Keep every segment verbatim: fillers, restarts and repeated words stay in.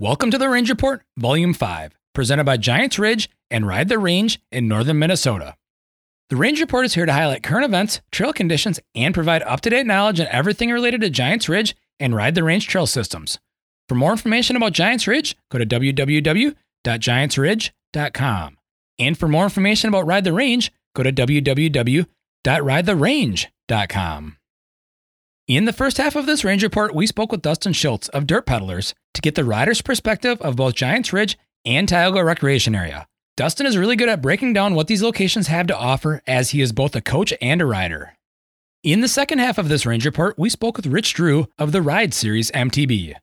Welcome to The Range Report, Volume five, presented by Giants Ridge and Ride the Range in northern Minnesota. The Range Report is here to highlight current events, trail conditions, and provide up-to-date knowledge on everything related to Giants Ridge and Ride the Range trail systems. For more information about Giants Ridge, go to w w w dot giants ridge dot com. And for more information about Ride the Range, go to w w w dot ride the range dot com. In the first half of this Range Report, we spoke with Dustin Schiltz of Dirt Peddlers to get the rider's perspective of both Giants Ridge and Tioga Recreation Area. Dustin is really good at breaking down what these locations have to offer, as he is both a coach and a rider. In the second half of this Range Report, we spoke with Rich Drew of the Ride Series M T B.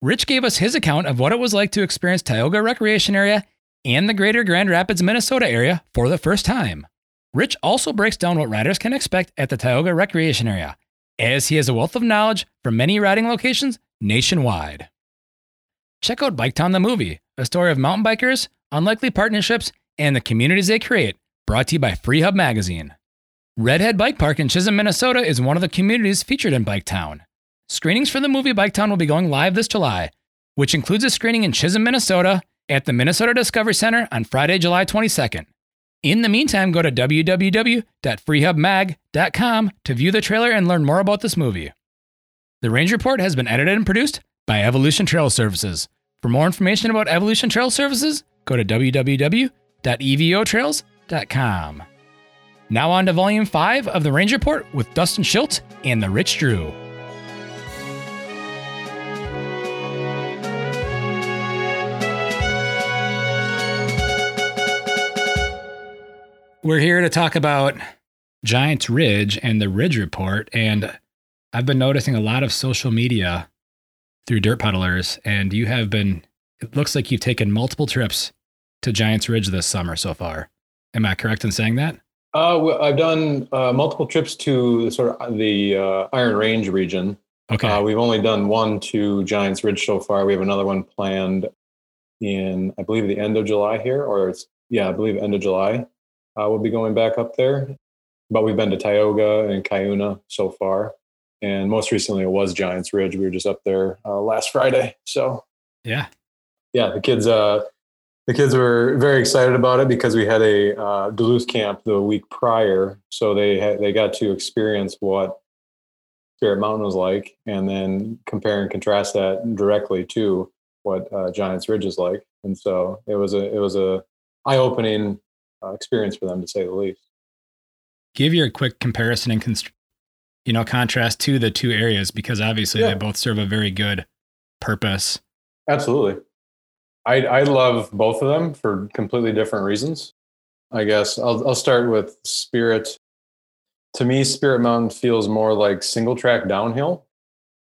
Rich gave us his account of what it was like to experience Tioga Recreation Area and the greater Grand Rapids, Minnesota area for the first time. Rich also breaks down what riders can expect at the Tioga Recreation Area, as he has a wealth of knowledge from many riding locations nationwide. Check out Biketown the Movie, a story of mountain bikers, unlikely partnerships, and the communities they create, brought to you by Freehub Magazine. Redhead Bike Park in Chisholm, Minnesota is one of the communities featured in Biketown. Screenings for the movie Biketown will be going live this July, which includes a screening in Chisholm, Minnesota at the Minnesota Discovery Center on Friday, July twenty-second. In the meantime, go to w w w dot freehub mag dot com to view the trailer and learn more about this movie. The Range Report has been edited and produced by Evolution Trail Services. For more information about Evolution Trail Services, go to w w w dot evo trails dot com. Now on to Volume five of the Range Report with Dustin Schiltz and the Rich Drew. We're here to talk about Giants Ridge and the Ridge Report, and I've been noticing a lot of social media through Dirt Peddlers, and you have been, it looks like you've taken multiple trips to Giants Ridge this summer so far. Am I correct in saying that? Uh, well, I've done uh, multiple trips to sort of the uh, Iron Range region. Okay. Uh, we've only done one to Giants Ridge so far. We have another one planned in, I believe, the end of July here, or it's, yeah, I believe end of July. Uh, we'll be going back up there, but we've been to Tioga and Cuyuna so far, and most recently it was Giants Ridge. We were just up there uh, last Friday, so yeah, yeah. The kids, uh, the kids were very excited about it because we had a uh, Duluth camp the week prior, so they had, they got to experience what Spirit Mountain was like, and then compare and contrast that directly to what uh, Giants Ridge is like, and so it was a it was a eye-opening experience for them, to say the least. Give your quick comparison and const- you know contrast to the two areas, because obviously yeah. they both serve a very good purpose. Absolutely. I I love both of them for completely different reasons. I guess I'll I'll start with Spirit. To me, Spirit Mountain feels more like single track downhill,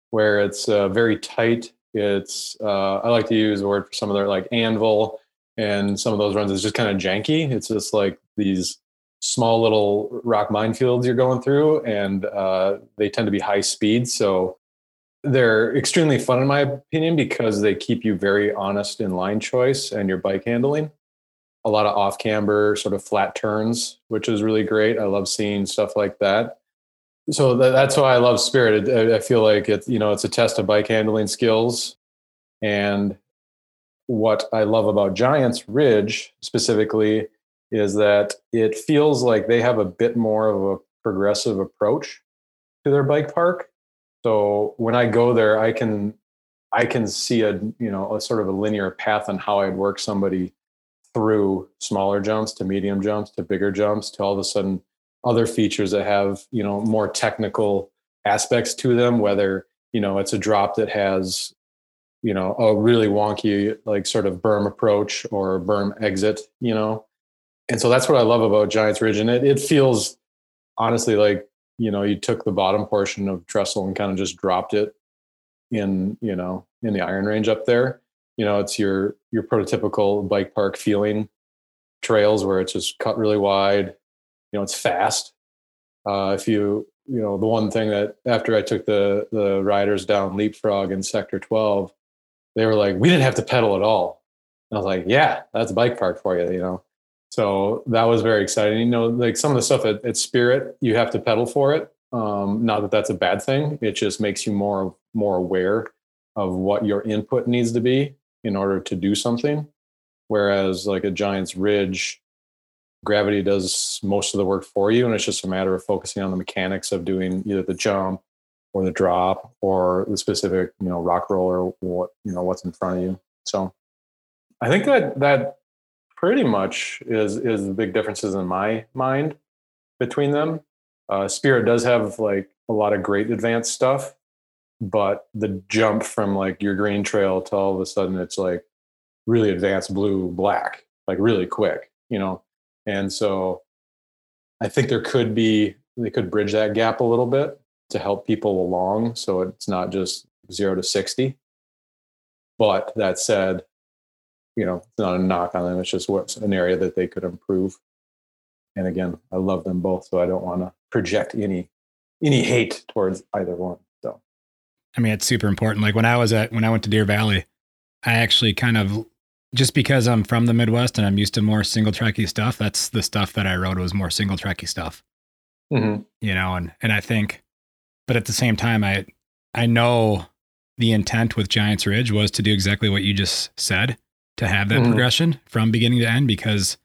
where it's uh, very tight. It's uh, I like to use the word for some of their like anvil. And some of those runs is just kind of janky. It's just like these small little rock minefields you're going through, and uh, they tend to be high speed. So they're extremely fun, in my opinion, because they keep you very honest in line choice and your bike handling. A lot of off camber, sort of flat turns, which is really great. I love seeing stuff like that. So th- that's why I love Spirit. I, I feel like it's, you know, it's a test of bike handling skills. And what I love about Giants Ridge specifically is that it feels like they have a bit more of a progressive approach to their bike park. So when I go there, I can I can see a you know a sort of a linear path on how I'd work somebody through smaller jumps to medium jumps to bigger jumps to all of a sudden other features that have you know more technical aspects to them, whether you know it's a drop that has you know, a really wonky, like sort of berm approach or berm exit, you know? And so that's what I love about Giants Ridge. And it, it feels honestly like, you know, you took the bottom portion of Trestle and kind of just dropped it in, you know, in the Iron Range up there. You know, it's your, your prototypical bike park feeling trails where it's just cut really wide, you know, it's fast. Uh, if you, you know, the one thing that after I took the, the riders down Leapfrog in Sector twelve, they were like, we didn't have to pedal at all. And I was like, yeah, that's a bike park for you, you know? So that was very exciting. You know, like some of the stuff at, at Spirit, you have to pedal for it. Um, not that that's a bad thing. It just makes you more, more aware of what your input needs to be in order to do something. Whereas like a Giants Ridge, gravity does most of the work for you. And it's just a matter of focusing on the mechanics of doing either the jump or the drop or the specific, you know, rock roll or what, you know, what's in front of you. So I think that that pretty much is, is the big differences in my mind between them. Uh, Spirit does have like a lot of great advanced stuff, but the jump from like your green trail to all of a sudden it's like really advanced blue, black, like really quick, you know? And so I think there could be, they could bridge that gap a little bit to help people along. So it's not just zero to sixty, but that said, you know, it's not a knock on them. It's just what's an area that they could improve. And again, I love them both, so I don't want to project any any hate towards either one. So, I mean, it's super important. Like when I was at when I went to Deer Valley, I actually kind of, just because I'm from the Midwest and I'm used to more single tracky stuff, that's the stuff that I rode was more single tracky stuff. Mm-hmm. You know, and and I think, but at the same time, I I know the intent with Giants Ridge was to do exactly what you just said, to have that mm-hmm. progression from beginning to end, because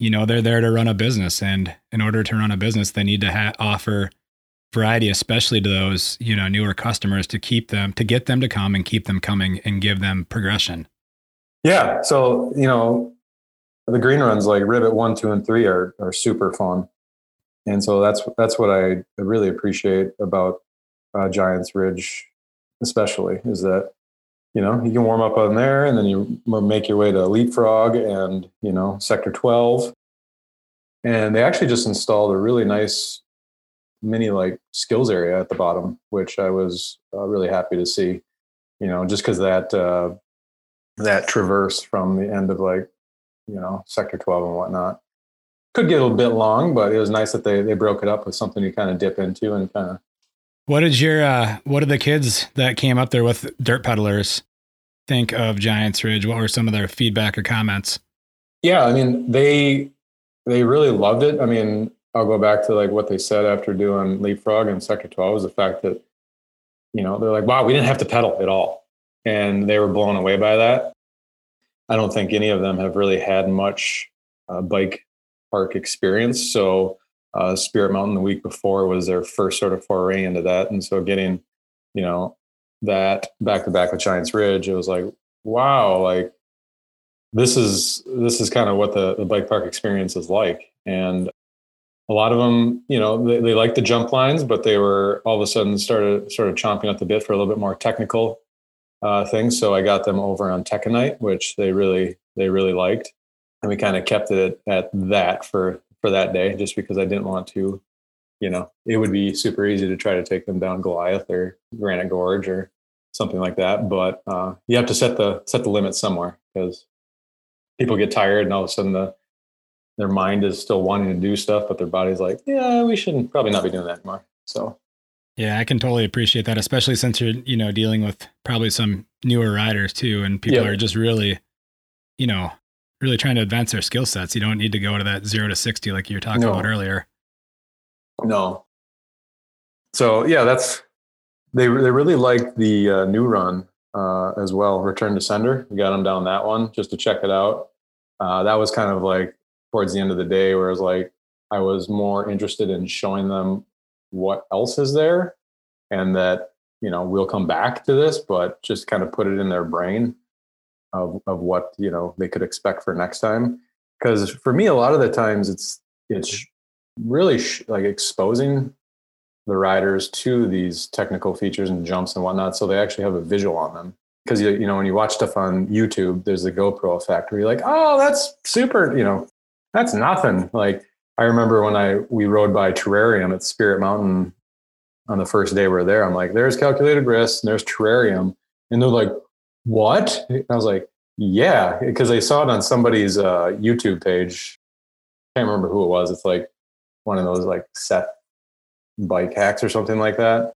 you know, they're there to run a business, and in order to run a business, they need to ha- offer variety, especially to those, you know, newer customers, to keep them, to get them to come and keep them coming and give them progression. Yeah. So, you know, the green runs like Ribbit one, two, and three are, are super fun. And so that's, that's what I really appreciate about uh, Giants Ridge, especially, is that, you know, you can warm up on there and then you make your way to Leapfrog and, you know, Sector twelve. And they actually just installed a really nice mini like skills area at the bottom, which I was uh, really happy to see, you know, just because that, uh, that traverse from the end of like, you know, Sector twelve and whatnot could get a bit long, but it was nice that they, they broke it up with something to kind of dip into and kind of. What did your, uh, what did the kids that came up there with Dirt Peddlers think of Giants Ridge? What were some of their feedback or comments? Yeah, I mean, they, they really loved it. I mean, I'll go back to like what they said after doing Leapfrog and Sector twelve was the fact that, you know, they're like, wow, we didn't have to pedal at all. And they were blown away by that. I don't think any of them have really had much uh, bike park experience. So Uh, Spirit Mountain the week before was their first sort of foray into that. And so getting, you know, that back to back with Giants Ridge, it was like, wow, like this is, this is kind of what the, the bike park experience is like. And a lot of them, you know, they, they liked the jump lines, but they were all of a sudden started sort of chomping at the bit for a little bit more technical uh, things. So I got them over on Tekkenite, which they really, they really liked. And we kind of kept it at that for for that day, just because I didn't want to, you know, it would be super easy to try to take them down Goliath or Granite Gorge or something like that. But uh, you have to set the, set the limit somewhere, because people get tired and all of a sudden the, their mind is still wanting to do stuff, but their body's like, yeah, we shouldn't probably not be doing that anymore. So. Yeah, I can totally appreciate that, especially since you're, you know, dealing with probably some newer riders too. And people yep. are just really, you know, really trying to advance their skill sets. You don't need to go to that zero to sixty like you were talking no. about earlier. No. So yeah, that's they they really liked the uh, new run uh, as well. Return to Sender. We got them down that one just to check it out. Uh, that was kind of like towards the end of the day, where it was like I was more interested in showing them what else is there, and that, you know, we'll come back to this, but just kind of put it in their brain of of what, you know, they could expect for next time. Because for me, a lot of the times it's it's really sh- like exposing the riders to these technical features and jumps and whatnot, so they actually have a visual on them. Because you, you know, when you watch stuff on YouTube, there's the GoPro effect where you're like, oh, that's super, you know, that's nothing. Like I remember when I we rode by Terrarium at Spirit Mountain on the first day we were there, I'm like, there's calculated risks and there's Terrarium, and they're like, what? I was like, yeah, because I saw it on somebody's uh, YouTube page. I can't remember who it was. It's like one of those like Seth bike hacks or something like that.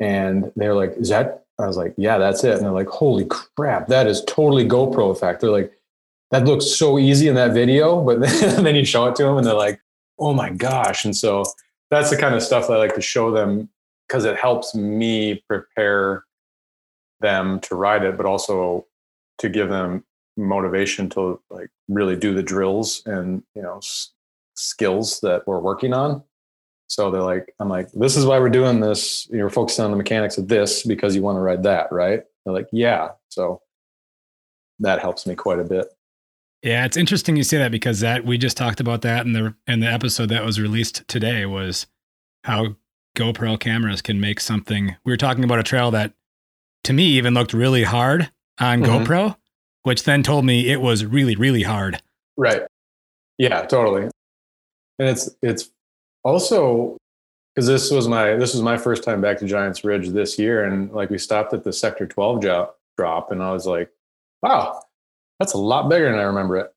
And they were like, is that? I was like, yeah, that's it. And they're like, holy crap, that is totally GoPro effect. They're like, that looks so easy in that video. But then, then you show it to them and they're like, oh my gosh. And so that's the kind of stuff that I like to show them, because it helps me prepare them to ride it, but also to give them motivation to like really do the drills and, you know, s- skills that we're working on. So they're like, I'm like, this is why we're doing this. You're focusing on the mechanics of this because you want to ride that, right? They're like, yeah. So that helps me quite a bit. Yeah, it's interesting you say that, because that we just talked about that in the in the episode that was released today, was how GoPro cameras can make something. We were talking about a trail that to me even looked really hard on mm-hmm. GoPro, which then told me it was really, really hard. Right. Yeah, totally. And it's it's also because this was my this was my first time back to Giants Ridge this year, and like we stopped at the Sector twelve drop, and I was like, wow, that's a lot bigger than I remember it.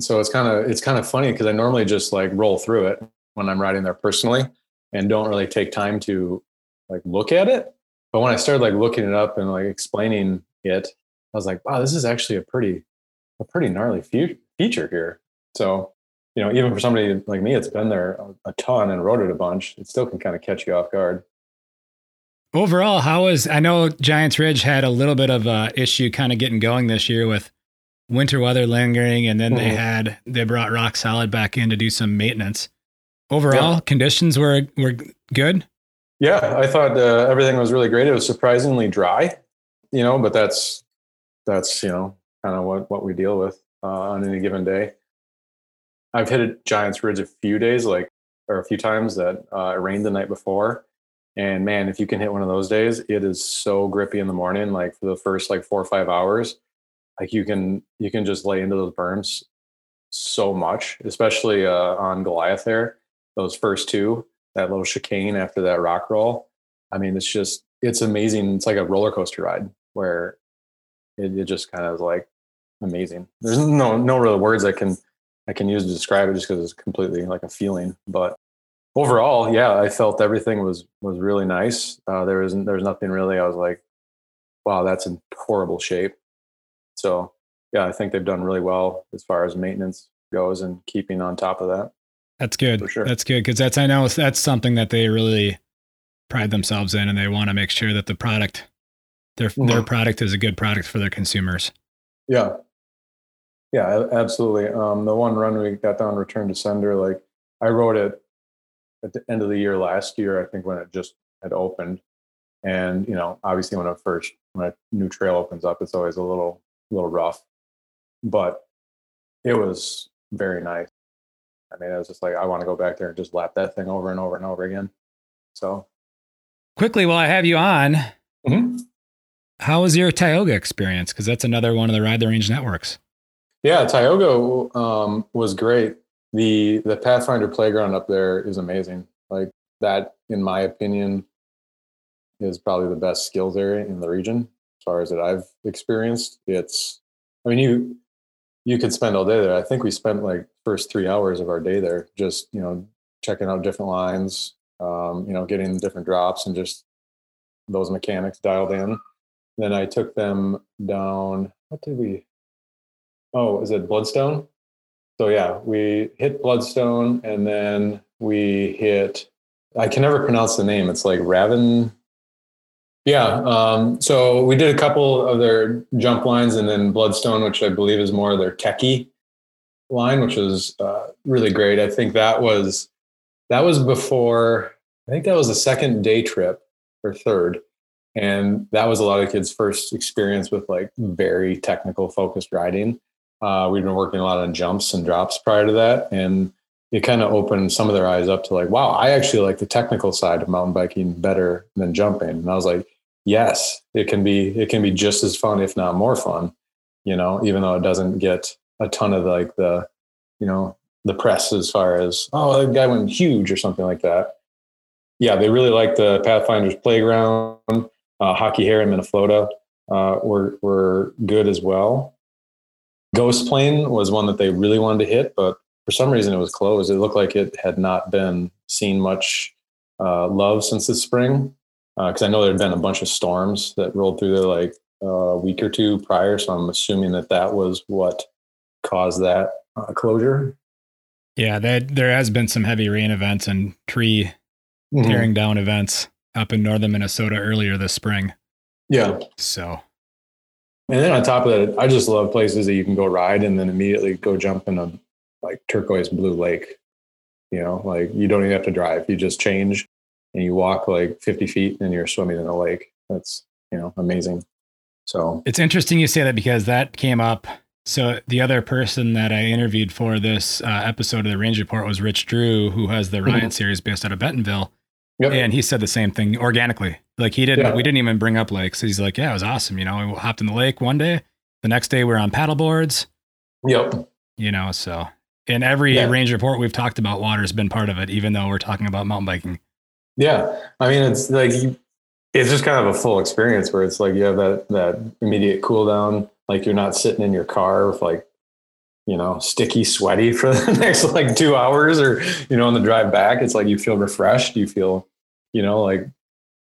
So it's kind of, it's kind of funny, because I normally just like roll through it when I'm riding there personally and don't really take time to like look at it. But when I started like looking it up and like explaining it, I was like, wow, this is actually a pretty, a pretty gnarly fe- feature here. So, you know, even for somebody like me, it's been there a ton and rode it a bunch, it still can kind of catch you off guard. Overall, how is, I know Giants Ridge had a little bit of a issue kind of getting going this year with winter weather lingering, and then mm-hmm. they had they brought Rock Solid back in to do some maintenance. Overall, yeah. conditions were were good. Yeah, I thought uh, everything was really great. It was surprisingly dry, you know, but that's that's you know kind of what what we deal with uh, on any given day. I've hit Giants Ridge a few days, like or a few times that uh, it rained the night before, and man, if you can hit one of those days, it is so grippy in the morning. Like for the first like four or five hours. Like you can, you can just lay into those berms so much, especially uh, on Goliath there, those first two, that little chicane after that rock roll. I mean, it's just, it's amazing. It's like a roller coaster ride where it, it just kind of is like amazing. There's no, no real words I can, I can use to describe it, just because it's completely like a feeling. But overall, yeah, I felt everything was, was really nice. Uh, there isn't, there's nothing really, I was like, wow, that's in horrible shape. So, yeah, I think they've done really well as far as maintenance goes and keeping on top of that. That's good. For sure. That's good, because that's, I know that's something that they really pride themselves in, and they want to make sure that the product, their mm-hmm. their product is a good product for their consumers. Yeah. Yeah, absolutely. Um, the one run we got down, Return to Sender, like I rode it at the end of the year last year, I think, when it just had opened. And, you know, obviously when a first, when a new trail opens up, it's always a little, a little rough, but it was very nice. I mean, I was just like, I want to go back there and just lap that thing over and over and over again. So quickly, while I have you on, mm-hmm. how was your Tioga experience? Because that's another one of the Ride the Range networks. Yeah, Tioga um, was great. The the Pathfinder Playground up there is amazing. Like that, in my opinion, is probably the best skills area in the region. As far as that I've experienced, it's, I mean, you, you could spend all day there. I think we spent like first three hours of our day there, just, you know, checking out different lines, um, you know, getting different drops and just those mechanics dialed in. Then I took them down. What did we, Oh, is it Bloodstone? So yeah, we hit Bloodstone, and then we hit, I can never pronounce the name. It's like Raven. Yeah. Um, so we did a couple of their jump lines, and then Bloodstone, which I believe is more of their techie line, which was uh, really great. I think that was, that was before, I think that was the second day trip or third. And that was a lot of kids' first experience with like very technical focused riding. Uh, we've been working a lot on jumps and drops prior to that. And it kind of opened some of their eyes up to like, wow, I actually like the technical side of mountain biking better than jumping. And I was like, yes, it can be, it can be just as fun, if not more fun, you know, even though it doesn't get a ton of like the, you know, the press as far as, oh, that guy went huge or something like that. Yeah. They really like the Pathfinder's Playground, uh, Hockey Hair in Minnesota, uh, were, were good as well. Ghost Plane was one that they really wanted to hit, but for some reason it was closed. It looked like it had not been seen much uh, love since the spring. Because uh, I know there had been a bunch of storms that rolled through there like uh, a week or two prior. So I'm assuming that that was what caused that uh, closure. Yeah, that, there has been some heavy rain events and tree mm-hmm. tearing down events up in northern Minnesota earlier this spring. Yeah. So And then on top of that, I just love places that you can go ride and then immediately go jump in a like turquoise blue lake. You know, like you don't even have to drive. You just change and you walk like fifty feet and you're swimming in a lake. That's, you know, amazing. So it's interesting you say that because that came up. So the other person that I interviewed for this uh, episode of the Range Report was Rich Drew, who has the Ride mm-hmm. series based out of Bentonville. Yep. And he said the same thing organically. Like he didn't, yeah. we didn't even bring up lakes. He's like, yeah, it was awesome. You know, we hopped in the lake one day, the next day we're on paddle boards. Yep. You know, so in every yeah. Range Report we've talked about, water has been part of it, even though we're talking about mountain biking. Yeah. I mean, it's like, it's just kind of a full experience where it's like, you have that, that immediate cool down. Like you're not sitting in your car with like, you know, sticky, sweaty for the next like two hours or, you know, on the drive back, it's like, you feel refreshed. You feel, you know, like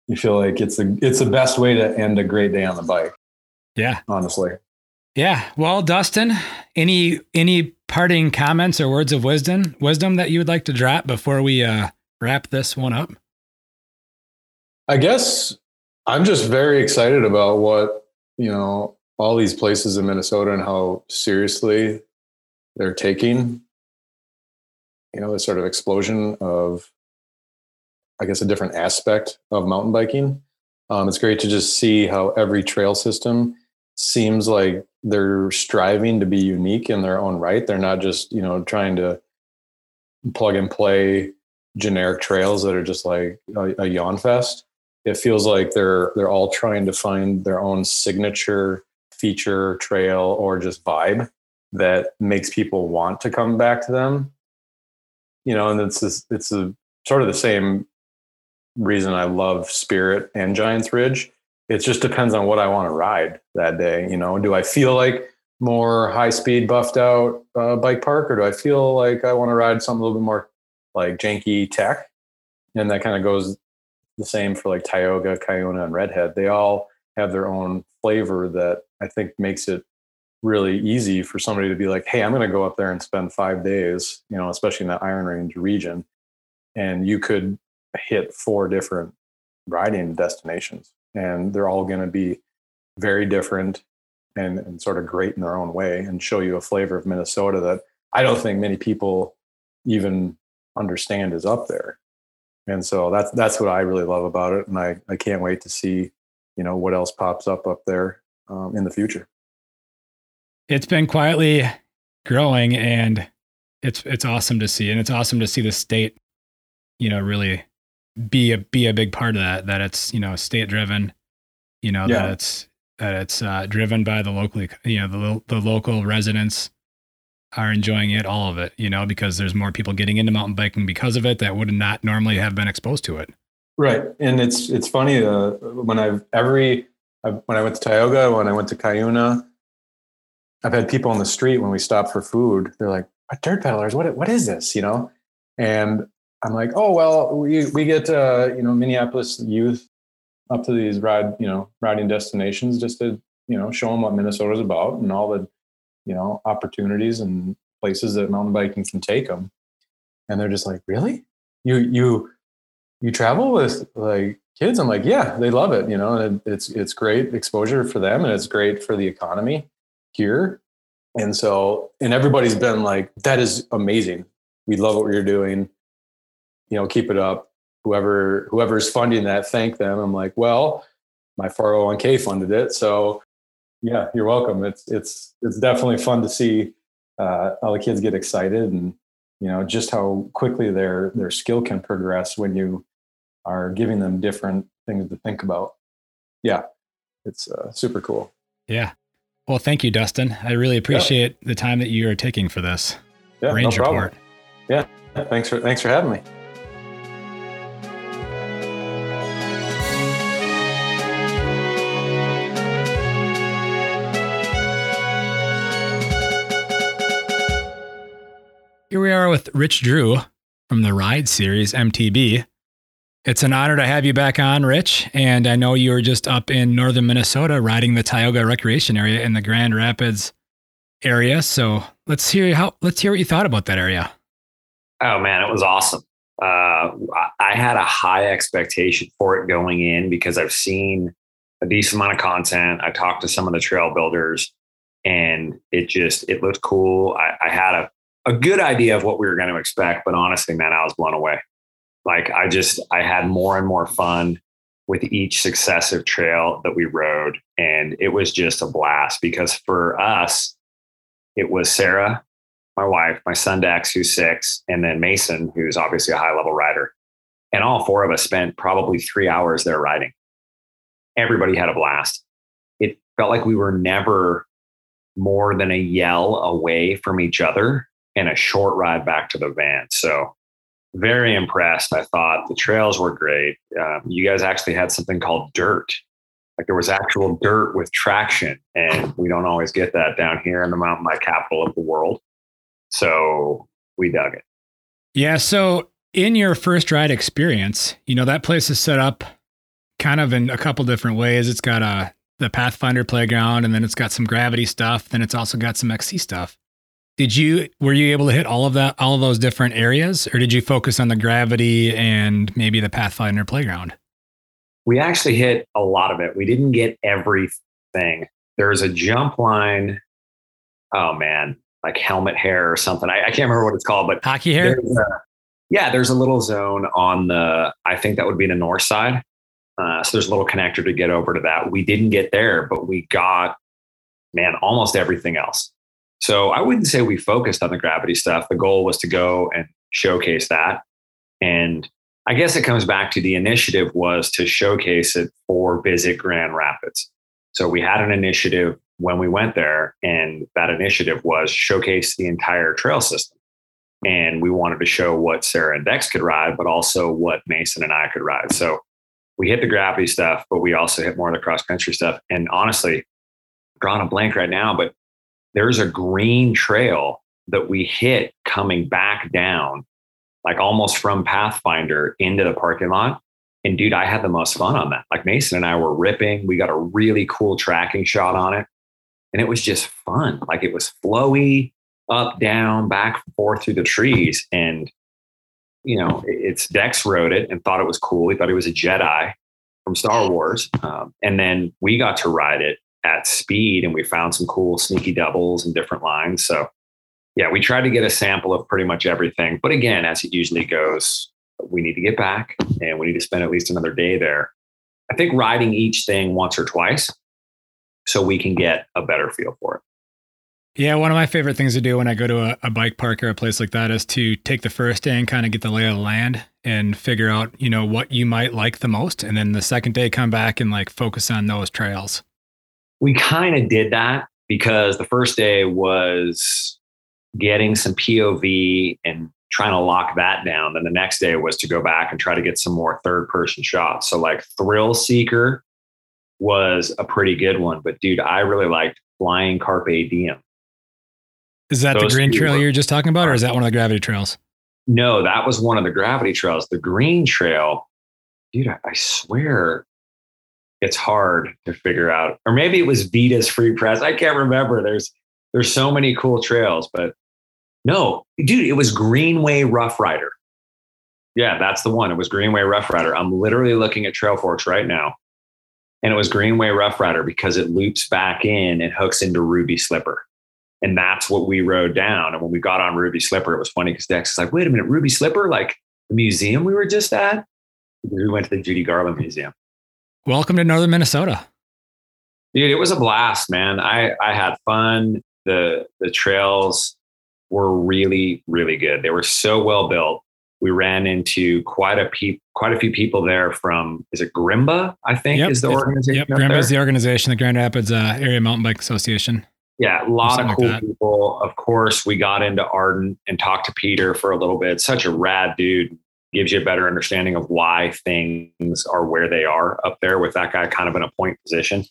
you feel like it's the, it's the best way to end a great day on the bike. Yeah. Honestly. Yeah. Well, Dustin, any, any parting comments or words of wisdom, wisdom that you would like to drop before we uh, wrap this one up? I guess I'm just very excited about what, you know, all these places in Minnesota and how seriously they're taking, you know, this sort of explosion of, I guess, a different aspect of mountain biking. Um, it's great to just see how every trail system seems like they're striving to be unique in their own right. They're not just, you know, trying to plug and play generic trails that are just like a, a yawn fest. It feels like they're, they're all trying to find their own signature feature, trail, or just vibe that makes people want to come back to them. You know, and it's this, it's a sort of the same reason I love Spirit and Giants Ridge. It just depends on what I want to ride that day. You know, do I feel like more high speed buffed out uh, bike park, or do I feel like I want to ride something a little bit more like janky tech? And that kind of goes the same for like Tioga, Cuyuna, and Redhead. They all have their own flavor that I think makes it really easy for somebody to be like, hey, I'm going to go up there and spend five days, you know, especially in that Iron Range region. And you could hit four different riding destinations, and they're all going to be very different and, and sort of great in their own way and show you a flavor of Minnesota that I don't think many people even understand is up there. And so that's, that's what I really love about it. And I, I can't wait to see, you know, what else pops up up there um, in the future. It's been quietly growing, and it's, it's awesome to see. And it's awesome to see the state, you know, really be a, be a big part of that, that it's, you know, state driven, you know, yeah. that it's, that it's uh, driven by the locally, you know, the, lo- the local residents are enjoying it, all of it, you know, because there's more people getting into mountain biking because of it that would not normally have been exposed to it. Right. And it's, it's funny, uh, when I've every, I've, when I went to Tioga, when I went to Cuyuna, I've had people on the street when we stopped for food, they're like, what, Dirt Peddlers, what, what is this? You know? And I'm like, oh, well, we, we get, uh, you know, Minneapolis youth up to these ride, you know, riding destinations just to, you know, show them what Minnesota's about and all the, you know, opportunities and places that mountain biking can take them. And they're just like, really? You, you, you travel with like kids? I'm like, yeah, they love it, you know, and it's, it's great exposure for them, and it's great for the economy here. And so, and everybody's been like, that is amazing. We love what you're doing. You know, keep it up. Whoever, whoever's funding that, thank them. I'm like, well, my four oh one k funded it. So yeah, you're welcome. It's, it's, it's definitely fun to see uh, all the kids get excited, and, you know, just how quickly their, their skill can progress when you are giving them different things to think about. Yeah. It's uh, super cool. Yeah. Well, thank you, Dustin. I really appreciate yeah. the time that you are taking for this yeah, Range no Report. Yeah. Thanks for, thanks for having me. Here we are with Rich Drew from the Ride Series M T B. It's an honor to have you back on, Rich, and I know you were just up in northern Minnesota riding the Tioga Recreation Area in the Grand Rapids area. So let's hear how let's hear what you thought about that area. Oh man, it was awesome. Uh, I had a high expectation for it going in because I've seen a decent amount of content. I talked to some of the trail builders, and it just, it looked cool. I, I had a, a good idea of what we were going to expect, but honestly, man, I was blown away. Like I just, I had more and more fun with each successive trail that we rode. And it was just a blast, because for us, it was Sarah, my wife, my son Dax, who's six, and then Mason, who's obviously a high level rider. And all four of us spent probably three hours there riding. Everybody had a blast. It felt like we were never more than a yell away from each other and a short ride back to the van. So very impressed. I thought the trails were great. Um, you guys actually had something called dirt. Like there was actual dirt with traction, and we don't always get that down here in the mountain bike capital of the world. So we dug it. Yeah. So in your first ride experience, you know, that place is set up kind of in a couple different ways. It's got a, the Pathfinder Playground, and then it's got some gravity stuff. Then it's also got some X C stuff. Did you, were you able to hit all of that, all of those different areas, or did you focus on the gravity and maybe the Pathfinder Playground? We actually hit a lot of it. We didn't get everything. There's a jump line. Oh man, like helmet hair or something. I, I can't remember what it's called, but hockey hair. There's a, yeah. There's a little zone on the, I think that would be the north side. Uh, so there's a little connector to get over to that. We didn't get there, but we got, man, almost everything else. So I wouldn't say we focused on the gravity stuff. The goal was to go and showcase that. And I guess it comes back to the initiative was to showcase it for Visit Grand Rapids. So we had an initiative when we went there, and that initiative was showcase the entire trail system. And we wanted to show what Sarah and Dex could ride, but also what Mason and I could ride. So we hit the gravity stuff, but we also hit more of the cross country stuff. And honestly, drawing a blank right now, but there's a green trail that we hit coming back down, like almost from Pathfinder into the parking lot. And dude, I had the most fun on that. Like Mason and I were ripping. We got a really cool tracking shot on it. And it was just fun. Like it was flowy, up, down, back, forth through the trees. And, you know, it's Dex rode it and thought it was cool. He thought he was a Jedi from Star Wars. Um, and then we got to ride it at speed, and we found some cool sneaky doubles and different lines. So yeah, we tried to get a sample of pretty much everything. But again, as it usually goes, we need to get back and we need to spend at least another day there. I think riding each thing once or twice so we can get a better feel for it. Yeah, one of my favorite things to do when I go to a, a bike park or a place like that is to take the first day and kind of get the lay of the land and figure out, you know, what you might like the most. And then the second day, come back and like focus on those trails. We kind of did that because the first day was getting some P O V and trying to lock that down. Then the next day was to go back and try to get some more third person shots. So like Thrill Seeker was a pretty good one, but dude, I really liked Flying Carpe Diem. Is that Those the green trail were, you were just talking about, or is that one of the gravity trails? No, that was one of the gravity trails. The green trail, dude, I, I swear it's hard to figure out. Or maybe it was Vita's Free Press. I can't remember. There's there's so many cool trails, but no, dude, it was Greenway Rough Rider. Yeah, that's the one. It was Greenway Rough Rider. I'm literally looking at Trail Forks right now. And it was Greenway Rough Rider because it loops back in and hooks into Ruby Slipper. And that's what we rode down. And when we got on Ruby Slipper, it was funny because Dex is like, wait a minute, Ruby Slipper, like the museum we were just at? We went to the Judy Garland Museum. Welcome to Northern Minnesota. Dude, it was a blast, man. I, I had fun. The, the trails were really, really good. They were so well built. We ran into quite a pe- quite a few people there from, is it Grimba, I think, yep, is the organization? Yep, Grimba is the organization, the Grand Rapids uh, Area Mountain Bike Association. Yeah, a lot of cool like people. Of course, we got into Arden and talked to Peter for a little bit. Such a rad dude. Gives you a better understanding of why things are where they are up there with that guy kind of in a point position.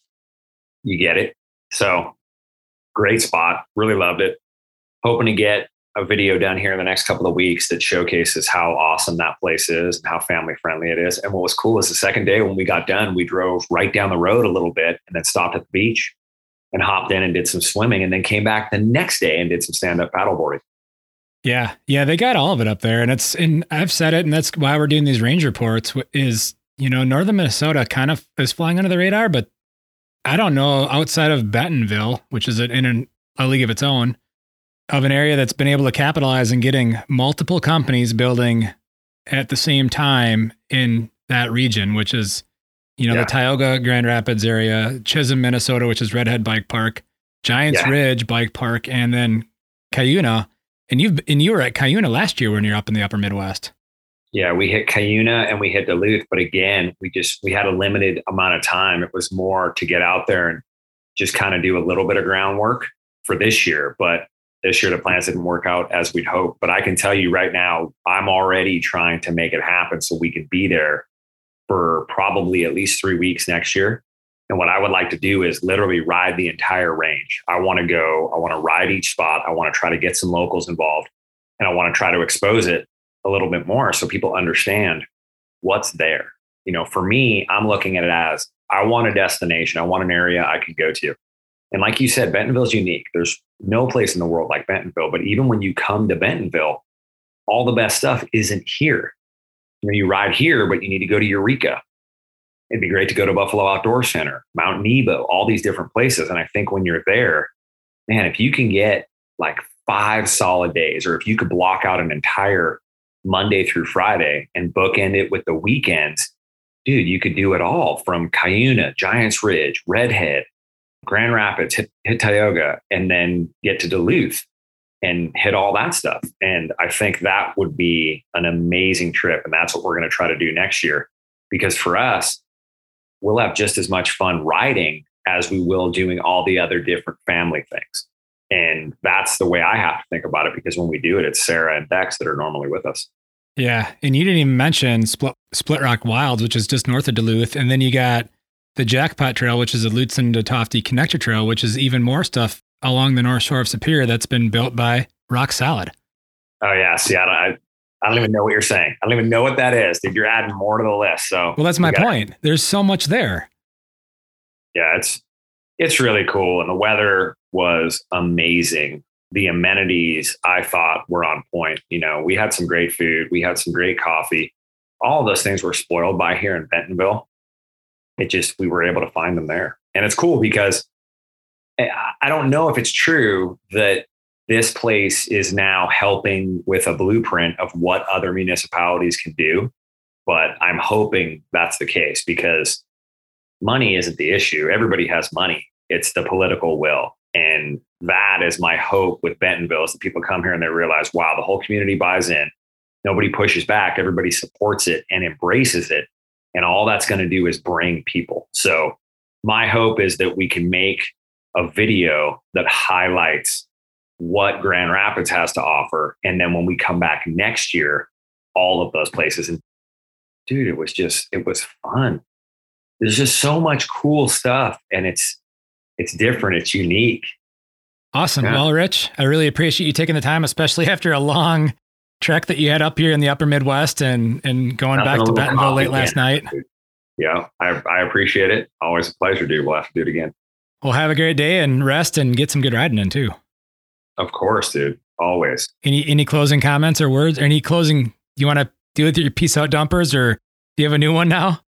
You get it. So great spot. Really loved it. Hoping to get a video done here in the next couple of weeks that showcases how awesome that place is and how family friendly it is. And what was cool is the second day when we got done, we drove right down the road a little bit and then stopped at the beach and hopped in and did some swimming, and then came back the next day and did some stand-up paddleboarding. Yeah. Yeah. They got all of it up there. And it's, and I've said it, and that's why we're doing these range reports is, you know, Northern Minnesota kind of is flying under the radar, but I don't know, outside of Bentonville, which is an, in an, a league of its own, of an area that's been able to capitalize in getting multiple companies building at the same time in that region, which is, you know, yeah. the Tioga, Grand Rapids area, Chisholm, Minnesota, which is Redhead Bike Park, Giants yeah. Ridge Bike Park, and then Cuyuna. And you've and you were at Cuyuna last year when you're up in the upper Midwest. Yeah, we hit Cuyuna and we hit Duluth, but again, we just we had a limited amount of time. It was more to get out there and just kind of do a little bit of groundwork for this year. But this year the plans didn't work out as we'd hoped. But I can tell you right now, I'm already trying to make it happen so we could be there for probably at least three weeks next year. And what I would like to do is literally ride the entire range. I want to go, I want to ride each spot. I want to try to get some locals involved, and I want to try to expose it a little bit more so people understand what's there. You know, for me, I'm looking at it as I want a destination. I want an area I can go to. And like you said, Bentonville is unique. There's no place in the world like Bentonville, but even when you come to Bentonville, all the best stuff isn't here. You know, you ride here, but you need to go to Eureka. It'd be great to go to Buffalo Outdoor Center, Mount Nebo, all these different places. And I think when you're there, man, if you can get like five solid days, or if you could block out an entire Monday through Friday and bookend it with the weekends, dude, you could do it all from Cuyuna, Giants Ridge, Redhead, Grand Rapids, hit, hit Tioga, and then get to Duluth and hit all that stuff. And I think that would be an amazing trip. And that's what we're going to try to do next year, because for us, we'll have just as much fun riding as we will doing all the other different family things. And that's the way I have to think about it, because when we do it, it's Sarah and Dex that are normally with us. Yeah. And you didn't even mention Split, Split Rock Wilds, which is just north of Duluth. And then you got the Jackpot Trail, which is a Lutzen to Tofty Connector Trail, which is even more stuff along the North Shore of Superior that's been built by Rock Solid. Oh, yeah. See, I don't, I, I don't even know what you're saying. I don't even know what that is. Dude, you're adding more to the list. So, well, that's my point. There's so much there. Yeah, it's it's really cool. And the weather was amazing. The amenities, I thought, were on point. You know, we had some great food. We had some great coffee. All of those things were spoiled by here in Bentonville. It just, we were able to find them there. And it's cool because I don't know if it's true that this place is now helping with a blueprint of what other municipalities can do, but I'm hoping that's the case, because money isn't the issue. Everybody has money. It's the political will. And that is my hope with Bentonville, is that people come here and they realize, wow, the whole community buys in. Nobody pushes back. Everybody supports it and embraces it. And all that's going to do is bring people. So my hope is that we can make a video that highlights what Grand Rapids has to offer. And then when we come back next year, all of those places. And dude, it was just, it was fun. There's just so much cool stuff, and it's, it's different. It's unique. Awesome. Yeah. Well, Rich, I really appreciate you taking the time, especially after a long trek that you had up here in the upper Midwest and, and going Nothing back to Bentonville late again. last night. Yeah, I, I appreciate it. Always a pleasure, dude. We'll have to do it again. Well, have a great day and rest and get some good riding in too. Of course, dude. Always. Any any closing comments or words? Or any closing, you want to deal with your peace out dumpers, or do you have a new one now?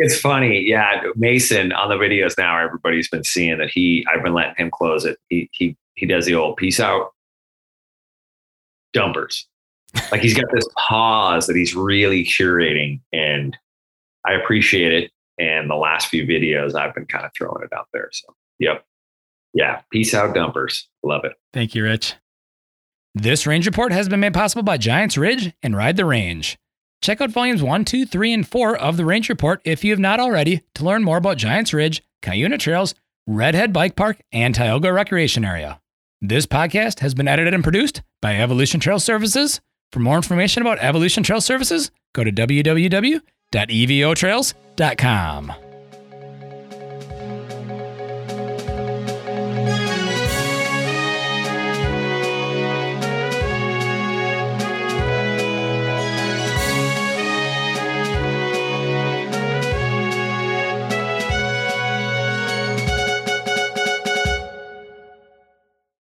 It's funny. Yeah. Mason on the videos now, everybody's been seeing that he, I've been letting him close it. He, he, he does the old peace out dumpers. Like, he's got this pause that he's really curating, and I appreciate it. And the last few videos I've been kind of throwing it out there. So, yep. Yeah. Peace out, dumpers. Love it. Thank you, Rich. This Range Report has been made possible by Giants Ridge and Ride the Range. Check out volumes one, two, three, and four of The Range Report if you have not already to learn more about Giants Ridge, Cuyuna Trails, Redhead Bike Park, and Tioga Recreation Area. This podcast has been edited and produced by Evolution Trail Services. For more information about Evolution Trail Services, go to w w w dot evo trails dot com.